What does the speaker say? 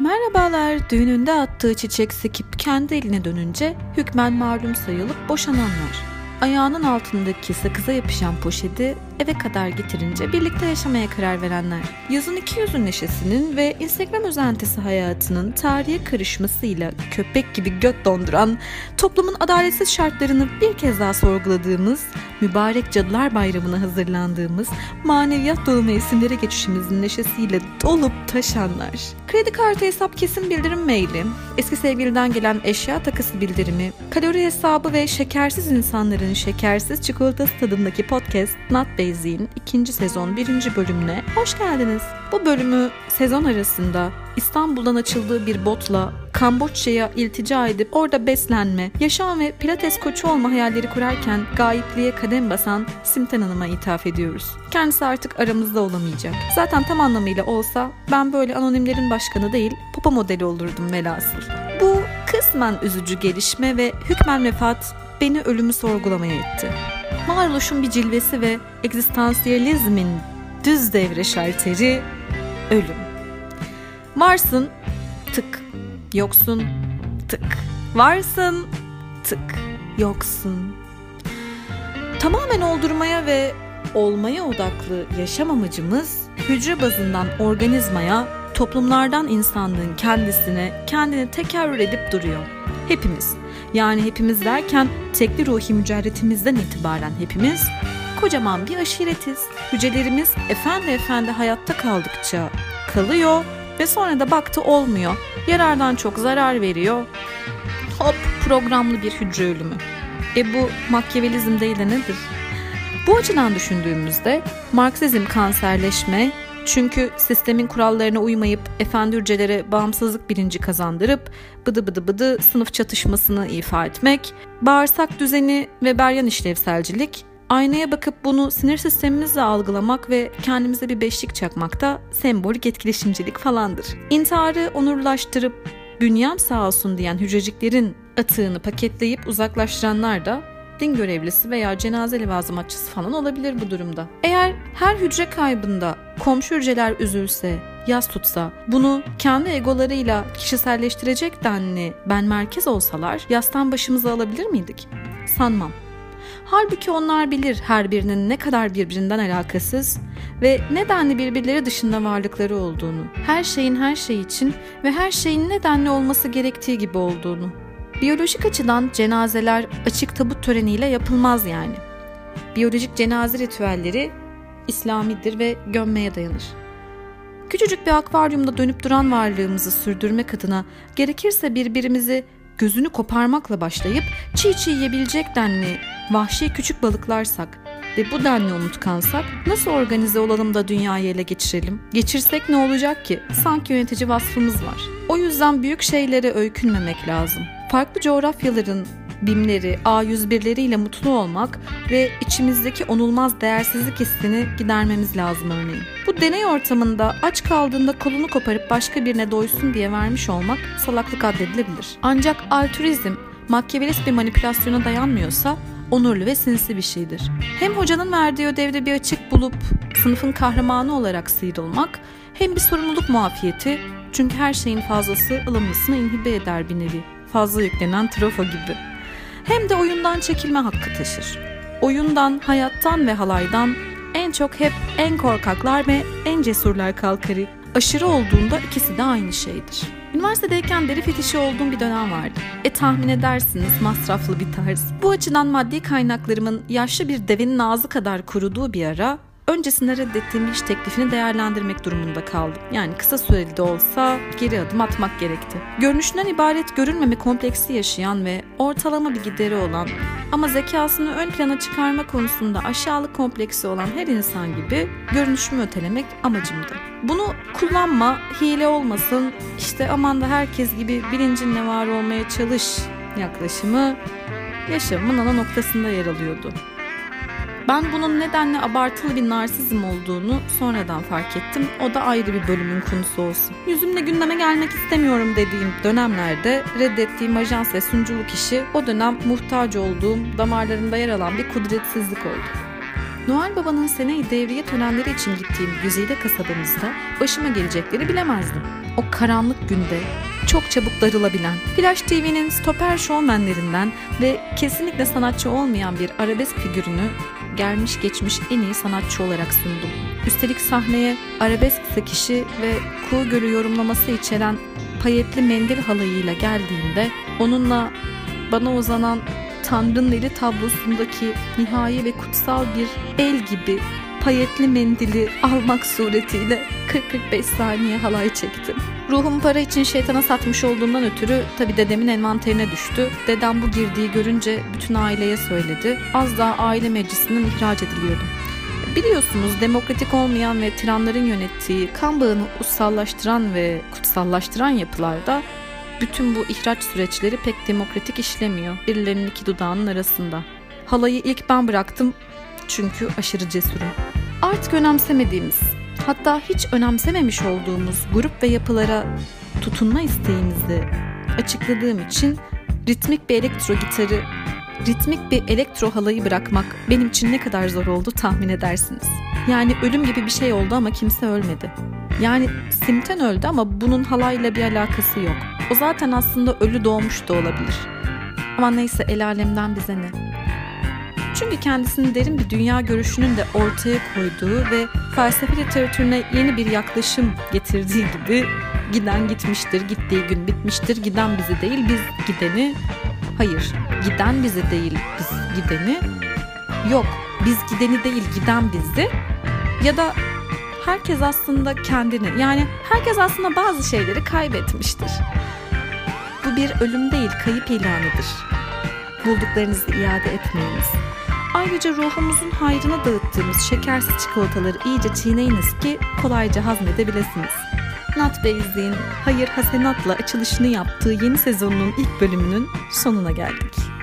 Merhabalar düğününde attığı çiçek sekip kendi eline dönünce hükmen malum sayılıp boşananlar. Ayağının altındaki sakıza yapışan poşeti eve kadar getirince birlikte yaşamaya karar verenler. Yazın 200'ün neşesinin ve Instagram özentisi hayatının tarihe karışmasıyla köpek gibi göt donduran, toplumun adaletsiz şartlarını bir kez daha sorguladığımız, mübarek Cadılar Bayramı'na hazırlandığımız, maneviyat dolu mevsimlere geçişimizin neşesiyle dolup taşanlar. Kredi kartı hesap kesin bildirim maili, eski sevgiliden gelen eşya takısı bildirimi, kalori hesabı ve şekersiz insanların şekersiz çikolatası tadındaki podcast Not Basic'in 2. sezon 1. bölümüne hoş geldiniz. Bu bölümü sezon arasında İstanbul'dan açıldığı bir botla Kamboçya'ya iltica edip orada beslenme, yaşam ve pilates koçu olma hayalleri kurarken gayipliğe kadem basan Simten Hanım'a ithaf ediyoruz. Kendisi artık aramızda olamayacak. Zaten tam anlamıyla olsa ben böyle anonimlerin başkanı değil, Papa modeli olurdum velhasıl. Bu kısmen üzücü gelişme ve hükmen vefat beni ölümü sorgulamaya itti. Varoluşun bir cilvesi ve egzistansiyalizmin düz devre şalteri ölüm. Varsın, tık. Yoksun, tık. Varsın, tık. Yoksun. Tamamen oldurmaya ve olmaya odaklı yaşam amacımız hücre bazından organizmaya, toplumlardan insanlığın kendisine, kendini tekerrür edip duruyor. Hepimiz, yani hepimiz derken tekli ruhi mücerretimizden itibaren hepimiz kocaman bir aşiretiz. Hücrelerimiz efendi efendi hayatta kaldıkça kalıyor ve sonra da baktı olmuyor. Yarardan çok zarar veriyor. Hop, programlı bir hücre ölümü. Bu makyavelizm değil de nedir? Bu açıdan düşündüğümüzde Marksizm kanserleşme, çünkü sistemin kurallarına uymayıp efendi hücrelere bağımsızlık bilinci kazandırıp bıdı bıdı bıdı sınıf çatışmasını ifa etmek, bağırsak düzeni ve beryan işlevselcilik, aynaya bakıp bunu sinir sistemimizle algılamak ve kendimize bir beşlik çakmak da sembolik etkileşimcilik falandır. İntiharı onurlaştırıp bünyem sağ olsun diyen hücreciklerin atığını paketleyip uzaklaştıranlar da din görevlisi veya cenaze levazımatçısı falan olabilir bu durumda. Eğer her hücre kaybında komşu hücreler üzülse, yas tutsa, bunu kendi egolarıyla kişiselleştirecek denli ben merkez olsalar yastan başımıza alabilir miydik? Sanmam. Halbuki onlar bilir her birinin ne kadar birbirinden alakasız ve nedenli birbirleri dışında varlıkları olduğunu, her şeyin her şey için ve her şeyin nedenli olması gerektiği gibi olduğunu. Biyolojik açıdan cenazeler açık tabut töreniyle yapılmaz yani. Biyolojik cenaze ritüelleri İslamidir ve gömmeye dayanır. Küçücük bir akvaryumda dönüp duran varlığımızı sürdürmek adına gerekirse birbirimizi gözünü koparmakla başlayıp çiğ çiğ yiyebilecek denli vahşi küçük balıklarsak ve bu denli unutkansak nasıl organize olalım da dünyayı ele geçirelim? Geçirsek ne olacak ki? Sanki yönetici vasfımız var. O yüzden büyük şeylere öykünmemek lazım. Farklı coğrafyaların BİM'leri, A101'leriyle mutlu olmak ve içimizdeki onulmaz değersizlik hissini gidermemiz lazım örneğin. Bu deney ortamında aç kaldığında kolunu koparıp başka birine doysun diye vermiş olmak salaklık addedilebilir. Ancak altruizm, makyavelist bir manipülasyona dayanmıyorsa onurlu ve sinsi bir şeydir. Hem hocanın verdiği ödevde bir açık bulup sınıfın kahramanı olarak sıyrılmak, hem bir sorumluluk muafiyeti, çünkü her şeyin fazlası alınmasını inhibe eder bir nevi. Fazla yüklenen trafo gibi. Hem de oyundan çekilme hakkı taşır. Oyundan, hayattan ve halaydan en çok hep en korkaklar ve en cesurlar kalkarı. Aşırı olduğunda ikisi de aynı şeydir. Üniversitedeyken deri fetişi olduğum bir dönem vardı. Tahmin edersiniz masraflı bir tarz. Bu açıdan maddi kaynaklarımın yaşlı bir devenin ağzı kadar kuruduğu bir ara öncesinde reddettiğim iş teklifini değerlendirmek durumunda kaldım. Yani kısa süreli de olsa geri adım atmak gerekti. Görünüşünden ibaret görünmeme kompleksi yaşayan ve ortalama bir gideri olan ama zekasını ön plana çıkarma konusunda aşağılık kompleksi olan her insan gibi görünüşümü ötelemek amacımdı. Bunu kullanma, hile olmasın, işte aman da herkes gibi bilincinle var olmaya çalış yaklaşımı yaşamımın ana noktasında yer alıyordu. Ben bunun nedenle abartılı bir narsizm olduğunu sonradan fark ettim. O da ayrı bir bölümün konusu olsun. Yüzümle gündeme gelmek istemiyorum dediğim dönemlerde reddettiğim ajans ve sunuculuk işi o dönem muhtaç olduğum damarlarımda yer alan bir kudretsizlik oldu. Noel Baba'nın seneyi devriye törenleri için gittiğim güzide kasabamızda başıma gelecekleri bilemezdim. o karanlık günde çok çabuk darılabilen, Flash TV'nin stoper şovmenlerinden ve kesinlikle sanatçı olmayan bir arabesk figürünü gelmiş geçmiş en iyi sanatçı olarak sundum. Üstelik sahneye arabesk sekişi ve Kuğu Gölü yorumlaması içeren payetli mendil halayıyla geldiğinde onunla bana uzanan Tanrı'nın eli tablosundaki nihai ve kutsal bir el gibi payetli mendili almak suretiyle 40-45 saniye halay çektim. Ruhum para için şeytana satmış olduğumdan ötürü tabii dedemin envanterine düştü. Dedem bu girdiği görünce bütün aileye söyledi. Az daha aile meclisinden ihraç ediliyordum. Biliyorsunuz, demokratik olmayan ve tiranların yönettiği, kan bağını ussallaştıran ve kutsallaştıran yapılarda bütün bu ihraç süreçleri pek demokratik işlemiyor. Birilerinin iki dudağının arasında. Halayı ilk ben bıraktım. Çünkü aşırı cesurum. Artık önemsemediğimiz, hatta hiç önemsememiş olduğumuz grup ve yapılara tutunma isteğimizi açıkladığım için ritmik bir elektro halayı bırakmak benim için ne kadar zor oldu tahmin edersiniz. Yani ölüm gibi bir şey oldu ama kimse ölmedi. Yani Simten öldü ama bunun halayla bir alakası yok. O zaten aslında ölü doğmuş da olabilir. Ama neyse, el alemden bize ne? Çünkü kendisini derin bir dünya görüşünün de ortaya koyduğu ve felsefe literatürüne yeni bir yaklaşım getirdiği gibi giden gitmiştir, gittiği gün bitmiştir, giden bizi değil biz gideni, hayır giden bizi değil biz gideni, yok biz gideni değil giden bizi, ya da herkes aslında kendini, yani herkes aslında bazı şeyleri kaybetmiştir. Bu bir ölüm değil, kayıp ilanıdır. Bulduklarınızı iade etmeyiniz. Ayrıca ruhumuzun hayrına dağıttığımız şekersiz çikolataları iyice çiğneyiniz ki kolayca hazmedebilirsiniz. Nat Beyzi'nin Hayır Hasenat'la açılışını yaptığı yeni sezonunun ilk bölümünün sonuna geldik.